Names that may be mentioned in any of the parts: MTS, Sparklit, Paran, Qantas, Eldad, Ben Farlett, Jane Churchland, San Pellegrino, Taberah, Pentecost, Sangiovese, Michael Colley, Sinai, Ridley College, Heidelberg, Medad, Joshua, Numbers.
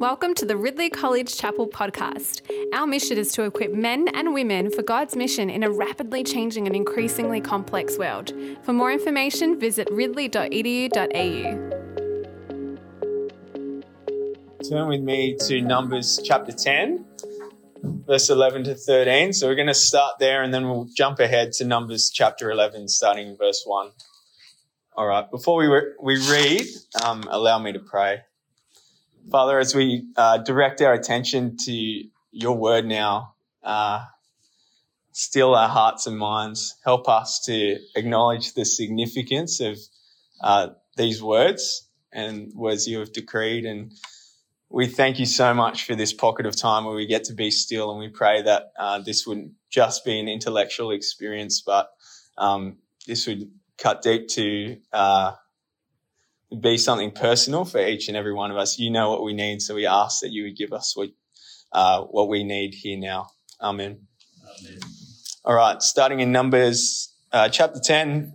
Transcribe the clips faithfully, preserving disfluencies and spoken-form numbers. Welcome to the Ridley College Chapel podcast. Our mission is to equip men and women for God's mission in a rapidly changing and increasingly complex world. For more information, visit ridley dot e d u dot a u. Turn with me to Numbers chapter ten, verse eleven to thirteen. So we're going to start there and then we'll jump ahead to Numbers chapter eleven, starting in verse one. All right, before we, re- we read, um, allow me to pray. Father, as we uh, direct our attention to your word now, uh, still our hearts and minds. Help us to acknowledge the significance of uh, these words and words you have decreed. And we thank you so much for this pocket of time where we get to be still, and we pray that uh, this wouldn't just be an intellectual experience, but um, this would cut deep to uh be something personal for each and every one of us. You know what we need, so we ask that you would give us what uh, what we need here now. Amen. Amen. All right, starting in Numbers uh, chapter ten,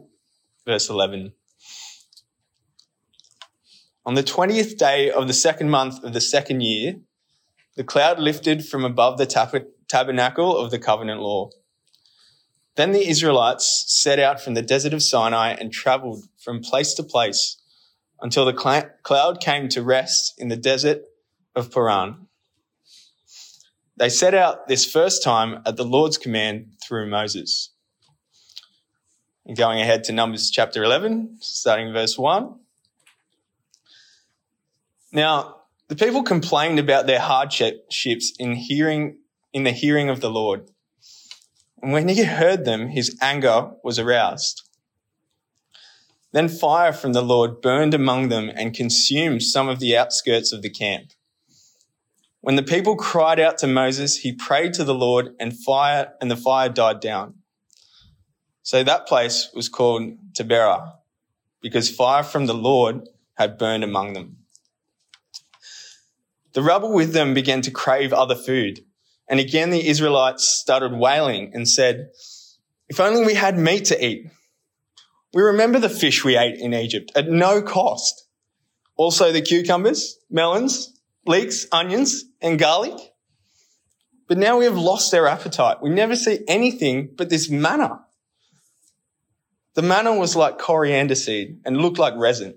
verse eleven. On the twentieth day of the second month of the second year, the cloud lifted from above the tab- tabernacle of the covenant law. Then the Israelites set out from the desert of Sinai and travelled from place to place, until the cloud came to rest in the desert of Paran. They set out this first time at the Lord's command through Moses. And going ahead to Numbers chapter eleven, starting verse one. Now, the people complained about their hardships in hearing in the hearing of the Lord. And when he heard them, his anger was aroused. Then fire from the Lord burned among them and consumed some of the outskirts of the camp. When the people cried out to Moses, he prayed to the Lord, and fire and the fire died down. So that place was called Taberah, because fire from the Lord had burned among them. The rubble with them began to crave other food, and again the Israelites started wailing and said, "If only we had meat to eat. We remember the fish we ate in Egypt at no cost. Also the cucumbers, melons, leeks, onions, and garlic. But now we have lost their appetite. We never see anything but this manna." The manna was like coriander seed and looked like resin.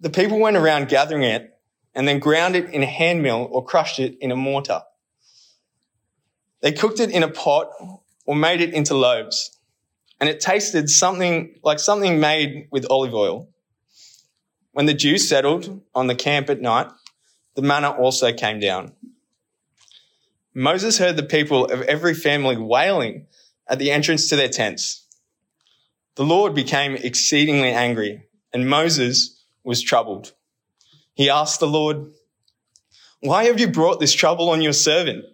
The people went around gathering it and then ground it in a hand mill or crushed it in a mortar. They cooked it in a pot or made it into loaves, and it tasted something like something made with olive oil. When the dew settled on the camp at night, the manna also came down. Moses heard the people of every family wailing at the entrance to their tents. The Lord became exceedingly angry, and Moses was troubled. He asked the Lord, "Why have you brought this trouble on your servant?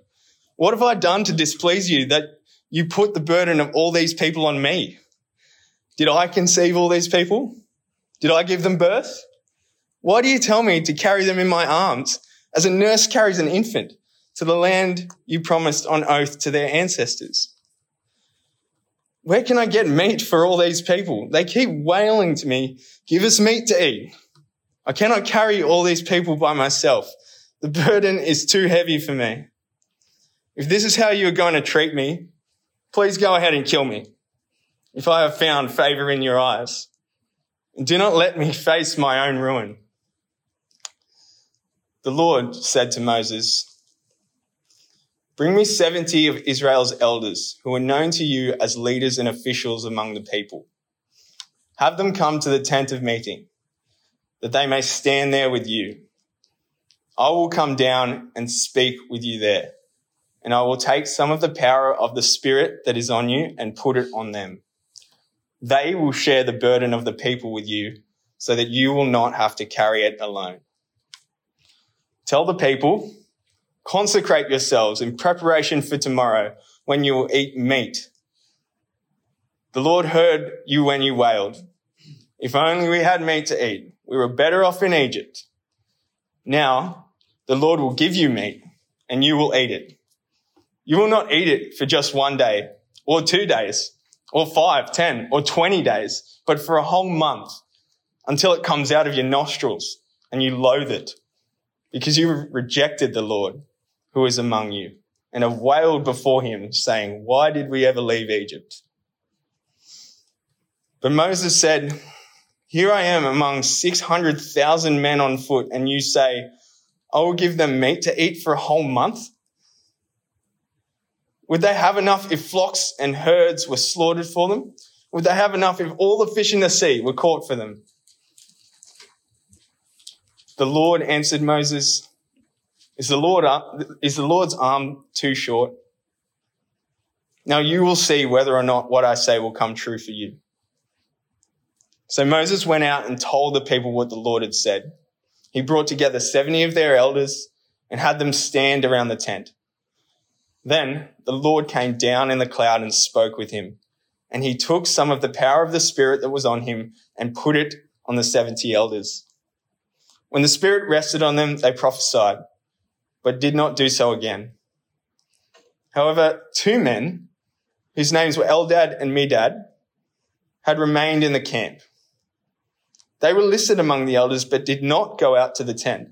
What have I done to displease you that you put the burden of all these people on me? Did I conceive all these people? Did I give them birth? Why do you tell me to carry them in my arms as a nurse carries an infant to the land you promised on oath to their ancestors? Where can I get meat for all these people? They keep wailing to me, 'Give us meat to eat.' I cannot carry all these people by myself. The burden is too heavy for me. If this is how you are going to treat me, please go ahead and kill me, if I have found favor in your eyes. And do not let me face my own ruin." The Lord said to Moses, "Bring me seventy of Israel's elders who are known to you as leaders and officials among the people. Have them come to the tent of meeting, that they may stand there with you. I will come down and speak with you there, and I will take some of the power of the Spirit that is on you and put it on them. They will share the burden of the people with you, so that you will not have to carry it alone. Tell the people, 'Consecrate yourselves in preparation for tomorrow, when you will eat meat. The Lord heard you when you wailed. If only we had meat to eat. We were better off in Egypt. Now the Lord will give you meat, and you will eat it. You will not eat it for just one day or two days or five, ten, or twenty days, but for a whole month, until it comes out of your nostrils and you loathe it, because you rejected the Lord who is among you and have wailed before him, saying, why did we ever leave Egypt? But Moses said, here I am among six hundred thousand men on foot, and you say, I will give them meat to eat for a whole month? Would they have enough if flocks and herds were slaughtered for them? Would they have enough if all the fish in the sea were caught for them? The Lord answered Moses, Is the Lord up, is the Lord's arm too short? Now you will see whether or not what I say will come true for you. So Moses went out and told the people what the Lord had said. He brought together seventy of their elders and had them stand around the tent. Then the Lord came down in the cloud and spoke with him, and he took some of the power of the Spirit that was on him and put it on the seventy elders. When the Spirit rested on them, they prophesied, but did not do so again. However, two men, whose names were Eldad and Medad, had remained in the camp. They were listed among the elders, but did not go out to the tent.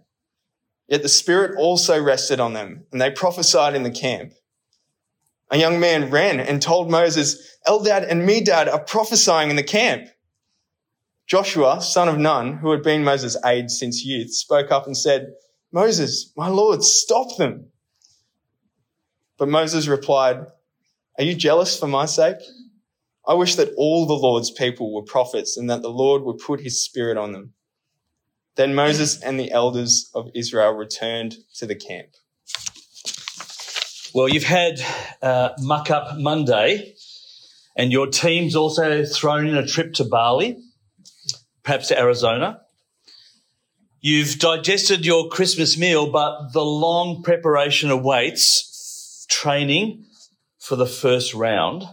Yet the Spirit also rested on them, and they prophesied in the camp. A young man ran and told Moses, Eldad and Medad are prophesying in the camp. Joshua, son of Nun, who had been Moses' aide since youth, spoke up and said, Moses, my Lord, stop them. But Moses replied, are you jealous for my sake? I wish that all the Lord's people were prophets and that the Lord would put his Spirit on them. Then Moses and the elders of Israel returned to the camp. Well, you've had uh, Muck Up Monday, and your team's also thrown in a trip to Bali, perhaps to Arizona. You've digested your Christmas meal, but the long preparation awaits, training for the first round,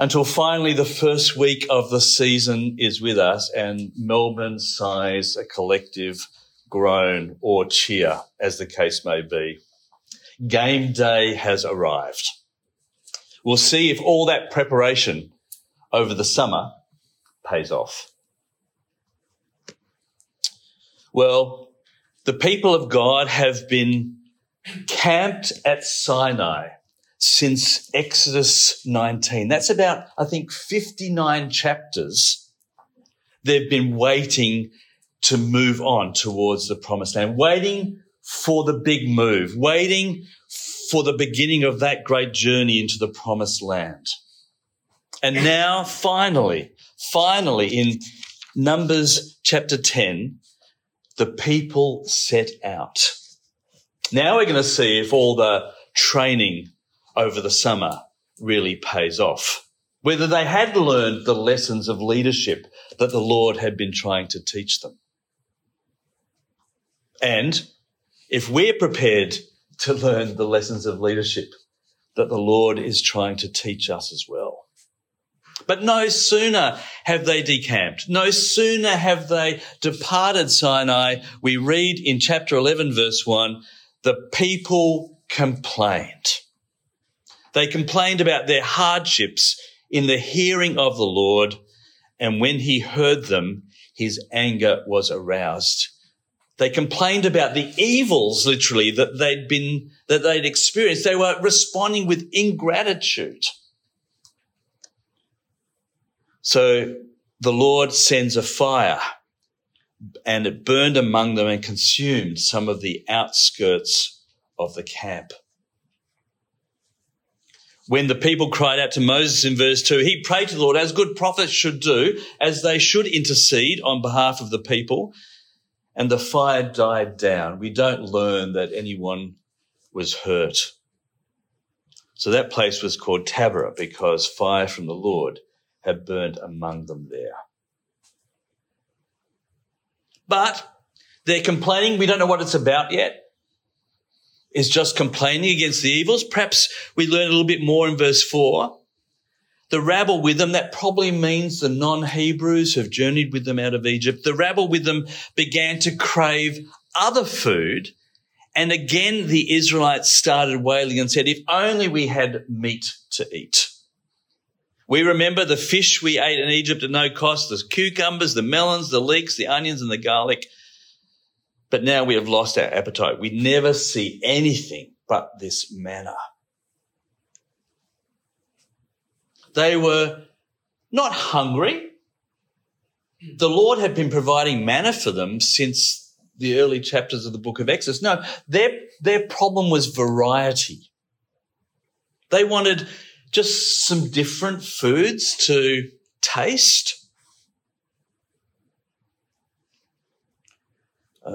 until finally the first week of the season is with us and Melbourne sighs a collective groan or cheer, as the case may be. Game day has arrived. We'll see if all that preparation over the summer pays off. Well, the people of God have been camped at Sinai since Exodus nineteen. That's about, I think, fifty-nine chapters. They've been waiting to move on towards the promised land, waiting for the big move, waiting for the beginning of that great journey into the promised land. And now, finally, finally, in Numbers chapter ten, the people set out. Now we're going to see if all the training over the summer really pays off, whether they had learned the lessons of leadership that the Lord had been trying to teach them. And if we're prepared to learn the lessons of leadership that the Lord is trying to teach us as well. But no sooner have they decamped, no sooner have they departed Sinai, we read in chapter eleven, verse one, the people complained. They complained about their hardships in the hearing of the Lord, and when he heard them, his anger was aroused. They complained about the evils, literally, that they'd been, that they'd experienced. They were responding with ingratitude. So the Lord sends a fire, and it burned among them and consumed some of the outskirts of the camp. When the people cried out to Moses in verse two, he prayed to the Lord, as good prophets should do, as they should intercede on behalf of the people, and the fire died down. We don't learn that anyone was hurt. So that place was called Taberah because fire from the Lord had burned among them there. But they're complaining. We don't know what it's about yet. Is just complaining against the evils. Perhaps we learn a little bit more in verse four. The rabble with them, that probably means the non-Hebrews who've journeyed with them out of Egypt, the rabble with them began to crave other food, and again the Israelites started wailing and said, if only we had meat to eat. We remember the fish we ate in Egypt at no cost, the cucumbers, the melons, the leeks, the onions and the garlic. But now we have lost our appetite. We never see anything but this manna. They were not hungry. The Lord had been providing manna for them since the early chapters of the book of Exodus. No, their, their problem was variety. They wanted just some different foods to taste.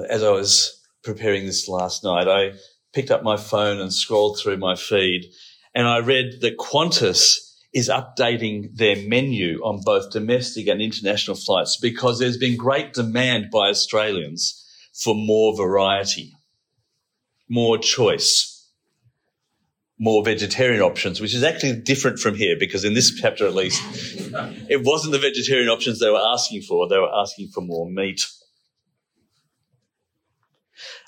As I was preparing this last night, I picked up my phone and scrolled through my feed, and I read that Qantas is updating their menu on both domestic and international flights because there's been great demand by Australians for more variety, more choice, more vegetarian options, which is actually different from here because in this chapter at least, it wasn't the vegetarian options they were asking for. They were asking for more meat.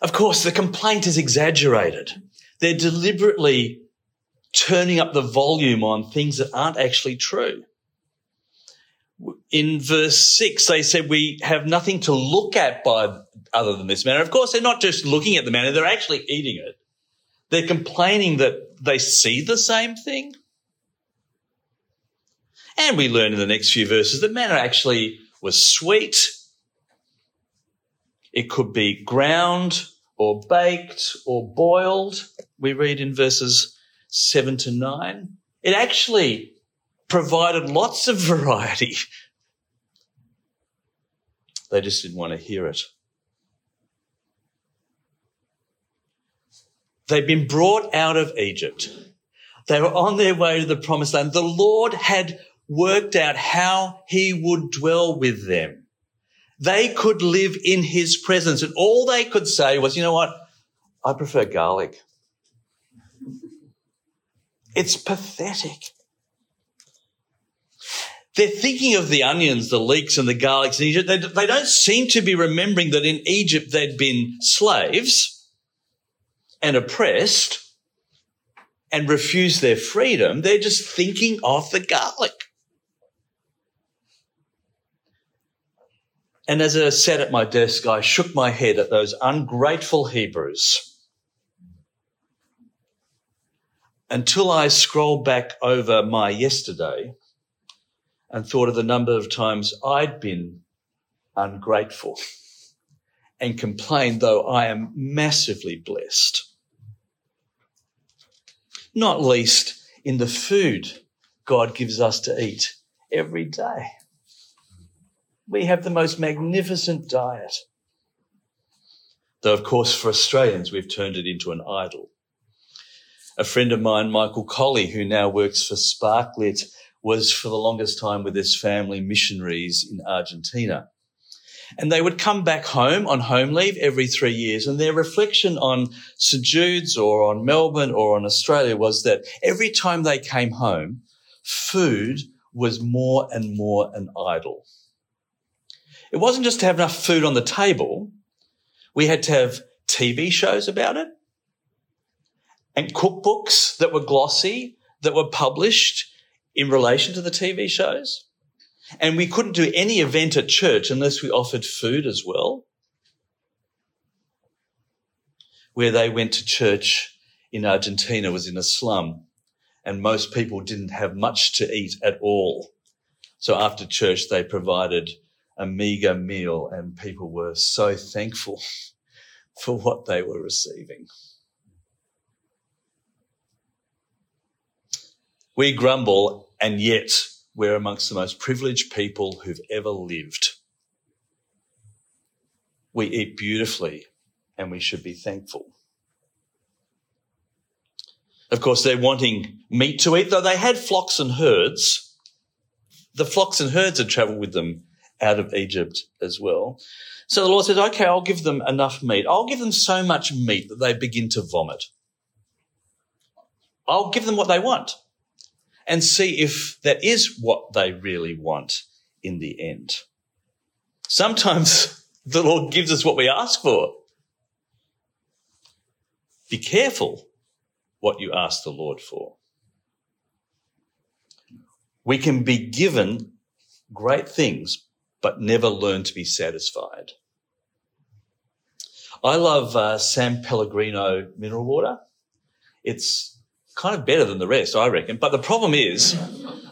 Of course, the complaint is exaggerated. They're deliberately turning up the volume on things that aren't actually true. In verse six, they said we have nothing to look at by other than this manna. Of course, they're not just looking at the manna, they're actually eating it. They're complaining that they see the same thing. And we learn in the next few verses that manna actually was sweet. It could be ground or baked or boiled, we read in verses seven to nine. It actually provided lots of variety. They just didn't want to hear it. They'd been brought out of Egypt. They were on their way to the promised land. The Lord had worked out how he would dwell with them. They could live in his presence, and all they could say was, you know what, I prefer garlic. It's pathetic. They're thinking of the onions, the leeks and the garlics in Egypt. They, they don't seem to be remembering that in Egypt they'd been slaves and oppressed and refused their freedom. They're just thinking of the garlic. And as I sat at my desk, I shook my head at those ungrateful Hebrews until I scrolled back over my yesterday and thought of the number of times I'd been ungrateful and complained, though I am massively blessed, not least in the food God gives us to eat every day. We have the most magnificent diet. Though, of course, for Australians, we've turned it into an idol. A friend of mine, Michael Colley, who now works for Sparklit, was for the longest time with his family missionaries in Argentina. And they would come back home on home leave every three years, and their reflection on Saint Jude's or on Melbourne or on Australia was that every time they came home, food was more and more an idol. It wasn't just to have enough food on the table. We had to have T V shows about it and cookbooks that were glossy, that were published in relation to the T V shows. And we couldn't do any event at church unless we offered food as well. Where they went to church in Argentina was in a slum, and most people didn't have much to eat at all. So after church, they provided a meagre meal, and people were so thankful for what they were receiving. We grumble, and yet we're amongst the most privileged people who've ever lived. We eat beautifully, and we should be thankful. Of course, they're wanting meat to eat, though they had flocks and herds. The flocks and herds had travelled with them out of Egypt as well. So the Lord says, okay, I'll give them enough meat. I'll give them so much meat that they begin to vomit. I'll give them what they want and see if that is what they really want in the end. Sometimes the Lord gives us what we ask for. Be careful what you ask the Lord for. We can be given great things, but never learn to be satisfied. I love uh, San Pellegrino mineral water. It's kind of better than the rest, I reckon. But the problem is,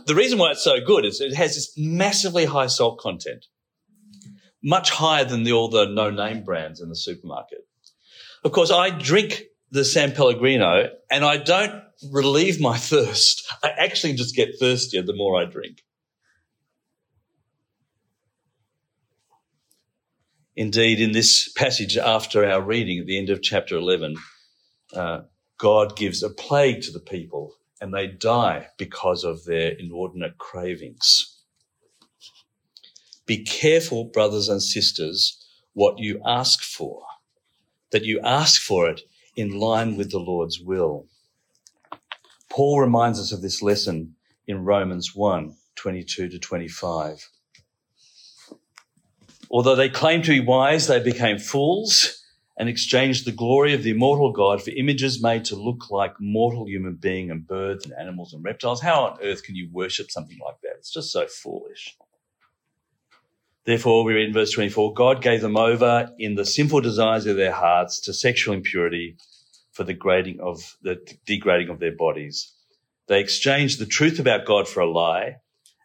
the reason why it's so good is it has this massively high salt content, much higher than the, all the no-name brands in the supermarket. Of course, I drink the San Pellegrino and I don't relieve my thirst. I actually just get thirstier the more I drink. Indeed, in this passage after our reading at the end of chapter eleven, uh, God gives a plague to the people and they die because of their inordinate cravings. Be careful, brothers and sisters, what you ask for, that you ask for it in line with the Lord's will. Paul reminds us of this lesson in Romans one, twenty-two to twenty-five. Although they claimed to be wise, they became fools and exchanged the glory of the immortal God for images made to look like mortal human being and birds and animals and reptiles. How on earth can you worship something like that? It's just so foolish. Therefore, we read in verse twenty-four, God gave them over in the sinful desires of their hearts to sexual impurity for the grading of the degrading of their bodies. They exchanged the truth about God for a lie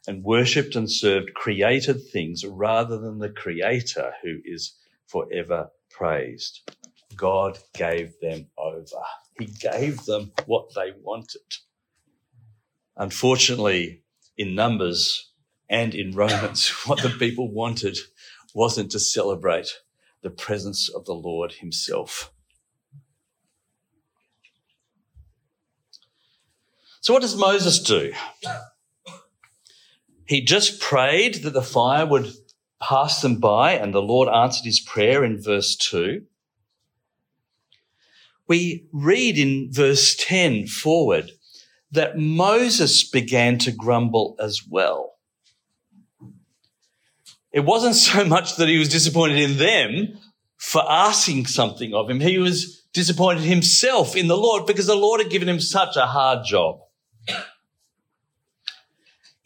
and worshipped and served created things rather than the Creator, who is forever praised. God gave them over. He gave them what they wanted. Unfortunately, in Numbers and in Romans, what the people wanted wasn't to celebrate the presence of the Lord himself. So what does Moses do? He just prayed that the fire would pass them by, and the Lord answered his prayer in verse two. We read in verse ten forward that Moses began to grumble as well. It wasn't so much that he was disappointed in them for asking something of him. He was disappointed himself in the Lord because the Lord had given him such a hard job.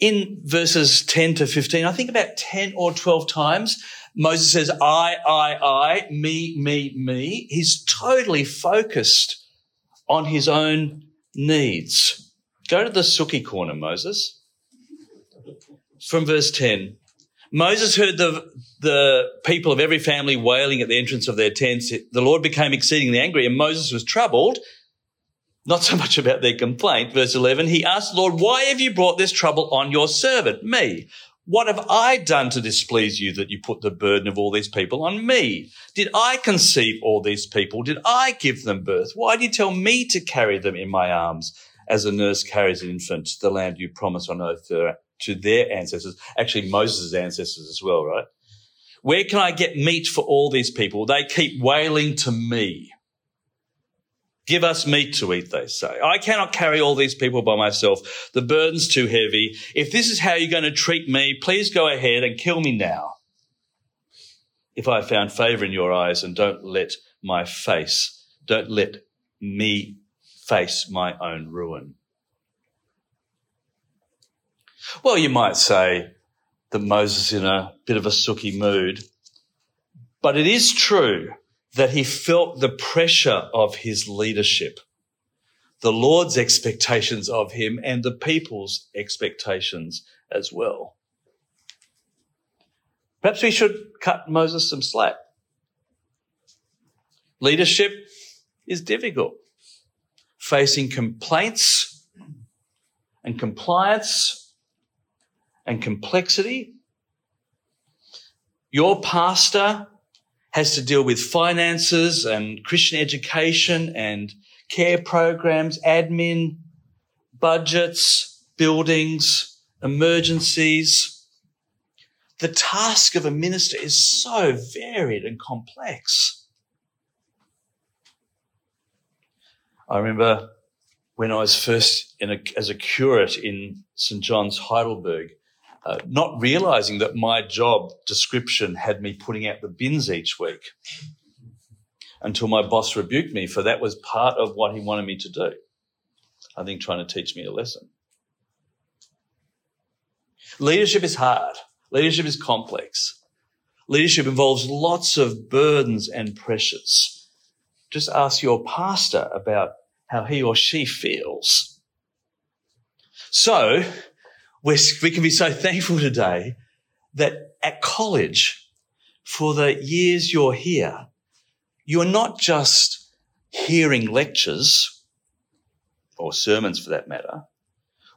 In verses ten to fifteen, I think about ten or twelve times, Moses says, I, I, I, me, me, me. He's totally focused on his own needs. Go to the Suki corner, Moses. From verse ten, Moses heard the, the people of every family wailing at the entrance of their tents. The Lord became exceedingly angry, and Moses was troubled. Not so much about their complaint. Verse eleven, he asked the Lord, why have you brought this trouble on your servant, me? What have I done to displease you that you put the burden of all these people on me? Did I conceive all these people? Did I give them birth? Why do you tell me to carry them in my arms as a nurse carries an infant to the land you promised on oath to their ancestors? Actually, Moses' ancestors as well, right? Where can I get meat for all these people? They keep wailing to me. Give us meat to eat, they say. I cannot carry all these people by myself. The burden's too heavy. If this is how you're going to treat me, please go ahead and kill me now. If I have found favor in your eyes, and don't let my face, don't let me face my own ruin. Well, you might say that Moses is in a bit of a sooky mood, but it is true that he felt the pressure of his leadership, the Lord's expectations of him and the people's expectations as well. Perhaps we should cut Moses some slack. Leadership is difficult. Facing complaints and compliance and complexity. Your pastor has to deal with finances and Christian education and care programs, admin, budgets, buildings, emergencies. The task of a minister is so varied and complex. I remember when I was first in a, as a curate in Saint John's, Heidelberg, Uh, not realising that my job description had me putting out the bins each week until my boss rebuked me, for that was part of what he wanted me to do, I think trying to teach me a lesson. Leadership is hard. Leadership is complex. Leadership involves lots of burdens and pressures. Just ask your pastor about how he or she feels. So we're, we can be so thankful today that at college, for the years you're here, you're not just hearing lectures or sermons for that matter.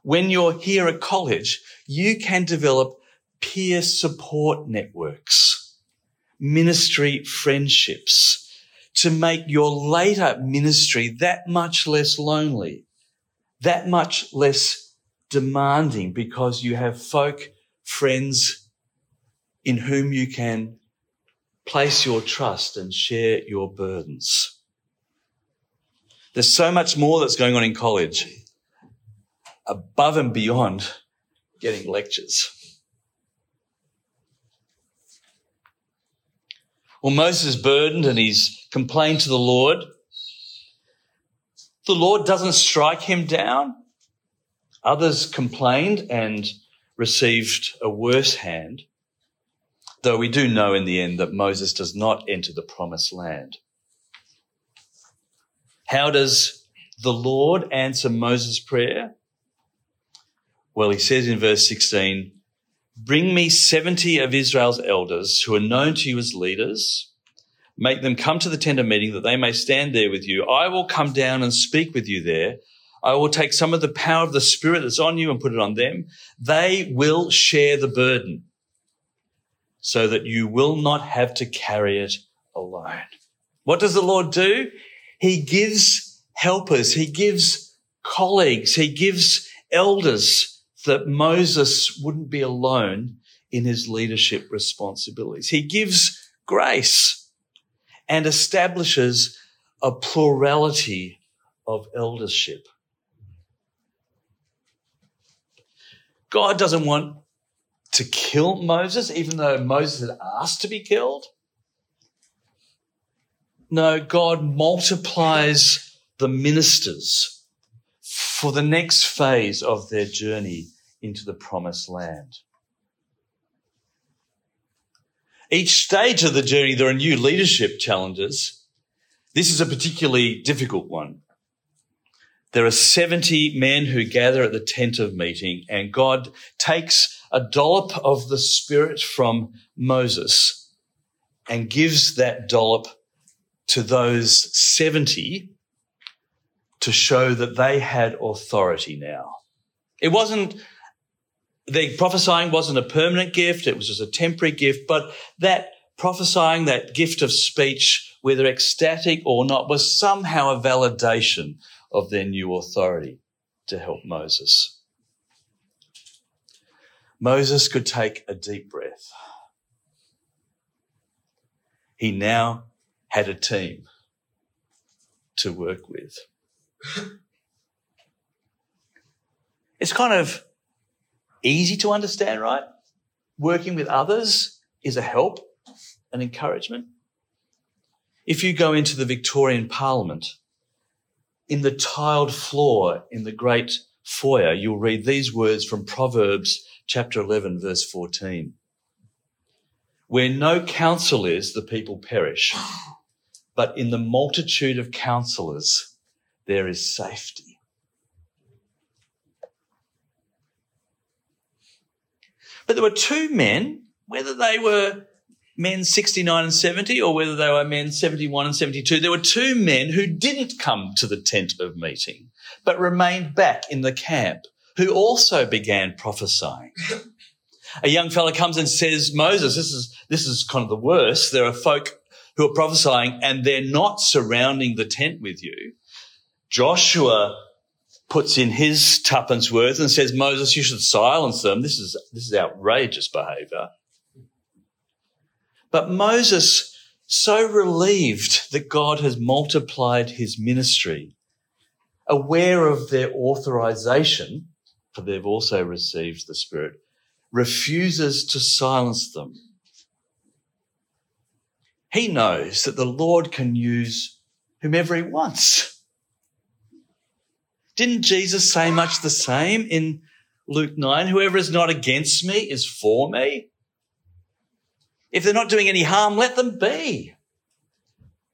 When you're here at college, you can develop peer support networks, ministry friendships, to make your later ministry that much less lonely, that much less demanding, because you have folk, friends in whom you can place your trust and share your burdens. There's so much more that's going on in college above and beyond getting lectures. Well, Moses is burdened and he's complained to the Lord. The Lord doesn't strike him down. Others complained and received a worse hand, though we do know in the end that Moses does not enter the promised land. How does the Lord answer Moses' prayer? Well, he says in verse sixteen, "Bring me seventy of Israel's elders who are known to you as leaders. Make them come to the tent of meeting that they may stand there with you. I will come down and speak with you there. I will take some of the power of the Spirit that's on you and put it on them. They will share the burden so that you will not have to carry it alone." What does the Lord do? He gives helpers. He gives colleagues. He gives elders, that Moses wouldn't be alone in his leadership responsibilities. He gives grace and establishes a plurality of eldership. God doesn't want to kill Moses, even though Moses had asked to be killed. No, God multiplies the ministers for the next phase of their journey into the promised land. Each stage of the journey, there are new leadership challenges. This is a particularly difficult one. There are seventy men who gather at the tent of meeting, and God takes a dollop of the Spirit from Moses and gives that dollop to those seventy to show that they had authority now. It wasn't, the prophesying wasn't a permanent gift, it was just a temporary gift, but that prophesying, that gift of speech, whether ecstatic or not, was somehow a validation of their new authority to help Moses. Moses could take a deep breath. He now had a team to work with. It's kind of easy to understand, right? Working with others is a help, an encouragement. If you go into the Victorian Parliament, in the tiled floor in the great foyer, you'll read these words from Proverbs chapter eleven, verse fourteen. "Where no counsel is, the people perish, but in the multitude of counselors, there is safety." But there were two men, whether they were men sixty-nine and seventy or whether they were men seventy-one and seventy-two, there were two men who didn't come to the tent of meeting but remained back in the camp, who also began prophesying. A young fellow comes and says, "Moses, this is, this is kind of the worst. There are folk who are prophesying and they're not surrounding the tent with you." Joshua puts in his tuppence worth and says, "Moses, you should silence them. This is, this is outrageous behaviour." But Moses, so relieved that God has multiplied his ministry, aware of their authorization, for they've also received the Spirit, refuses to silence them. He knows that the Lord can use whomever he wants. Didn't Jesus say much the same in Luke nine? "Whoever is not against me is for me." If they're not doing any harm, let them be.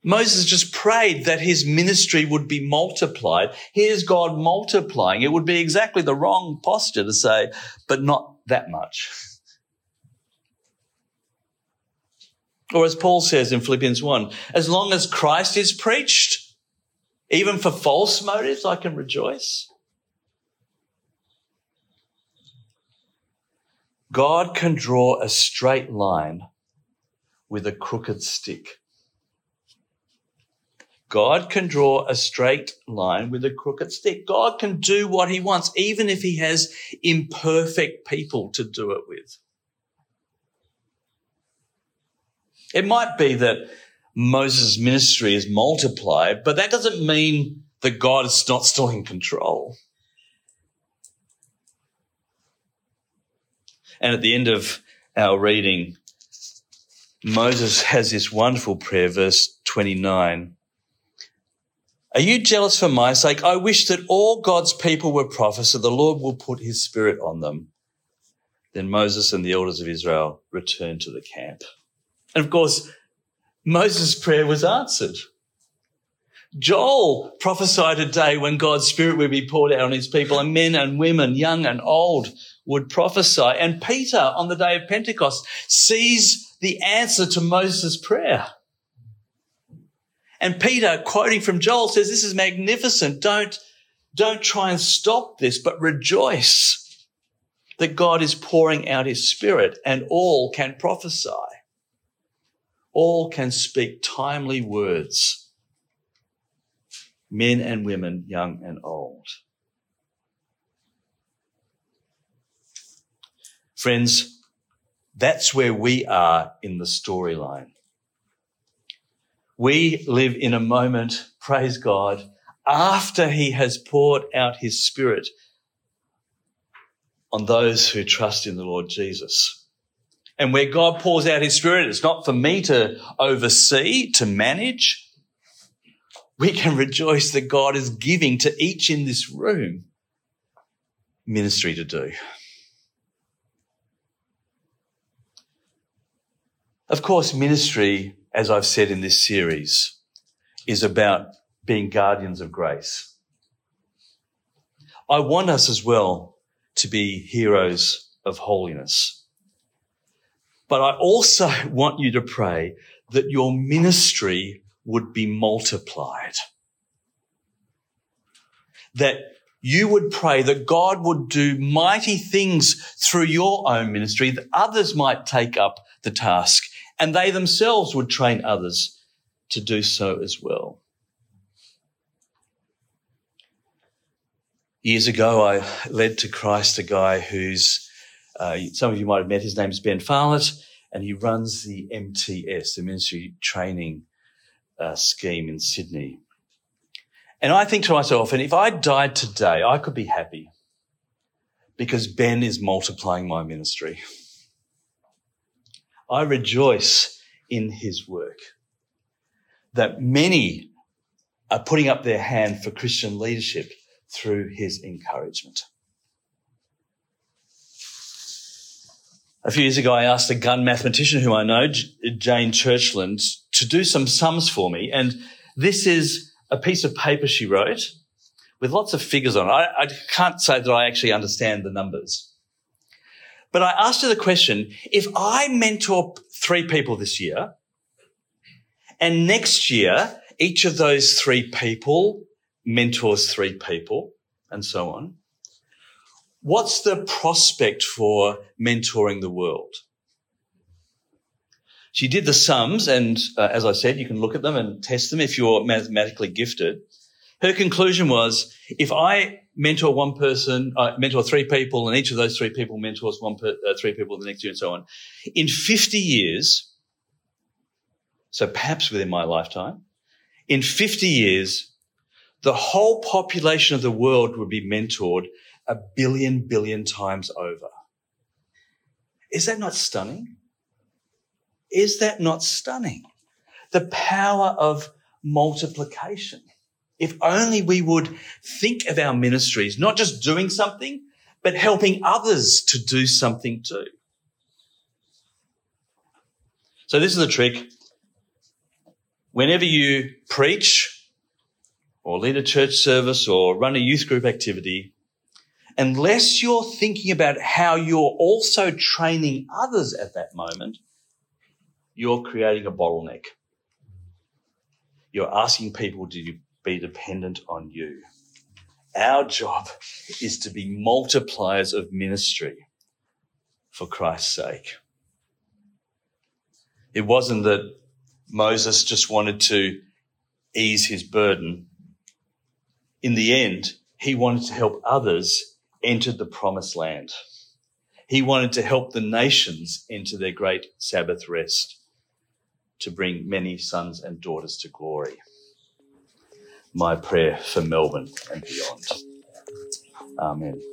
Moses just prayed that his ministry would be multiplied. Here's God multiplying. It would be exactly the wrong posture to say, but not that much. Or as Paul says in Philippians one, as long as Christ is preached, even for false motives, I can rejoice. God can draw a straight line with a crooked stick. God can draw a straight line with a crooked stick. God can do what he wants, even if he has imperfect people to do it with. It might be that Moses' ministry is multiplied, but that doesn't mean that God is not still in control. And at the end of our reading, Moses has this wonderful prayer, verse twenty-nine. Are you jealous for my sake? I wish that all God's people were prophets, so the Lord will put his spirit on them. Then Moses and the elders of Israel returned to the camp. And, of course, Moses' prayer was answered. Joel prophesied a day when God's Spirit would be poured out on his people, and men and women, young and old, would prophesy. And Peter, on the day of Pentecost, sees the answer to Moses' prayer. And Peter, quoting from Joel, says, this is magnificent. Don't, don't try and stop this, but rejoice that God is pouring out his Spirit and all can prophesy. All can speak timely words, men and women, young and old. Friends, that's where we are in the storyline. We live in a moment, praise God, after he has poured out his Spirit on those who trust in the Lord Jesus. And where God pours out his Spirit, it's not for me to oversee, to manage. We can rejoice that God is giving to each in this room ministry to do. Of course, ministry, as I've said in this series, is about being guardians of grace. I want us as well to be heroes of holiness. But I also want you to pray that your ministry would be multiplied, that you would pray that God would do mighty things through your own ministry, that others might take up the task and they themselves would train others to do so as well. Years ago, I led to Christ a guy who's Uh, some of you might have met. His name is Ben Farlett, and he runs the M T S, the Ministry Training uh, Scheme in Sydney. And I think to myself, and if I died today, I could be happy because Ben is multiplying my ministry. I rejoice in his work, that many are putting up their hand for Christian leadership through his encouragement. A few years ago, I asked a gun mathematician whom I know, Jane Churchland, to do some sums for me. And this is a piece of paper she wrote with lots of figures on it. I, I can't say that I actually understand the numbers. But I asked her the question, if I mentor three people this year and next year each of those three people mentors three people and so on, what's the prospect for mentoring the world? She did the sums, and uh, as I said, you can look at them and test them if you're mathematically gifted. Her conclusion was, if I mentor one person, uh, mentor three people, and each of those three people mentors one per, uh, three people the next year and so on, in fifty years, so perhaps within my lifetime, in fifty years, the whole population of the world would be mentored a billion, billion times over. Is that not stunning? Is that not stunning? The power of multiplication. If only we would think of our ministries, not just doing something, but helping others to do something too. So this is the trick. Whenever you preach or lead a church service or run a youth group activity, unless you're thinking about how you're also training others at that moment, you're creating a bottleneck. You're asking people to be dependent on you. Our job is to be multipliers of ministry for Christ's sake. It wasn't that Moses just wanted to ease his burden. In the end, he wanted to help others enter the promised land. He wanted to help the nations enter their great Sabbath rest, to bring many sons and daughters to glory. My prayer for Melbourne and beyond. Amen.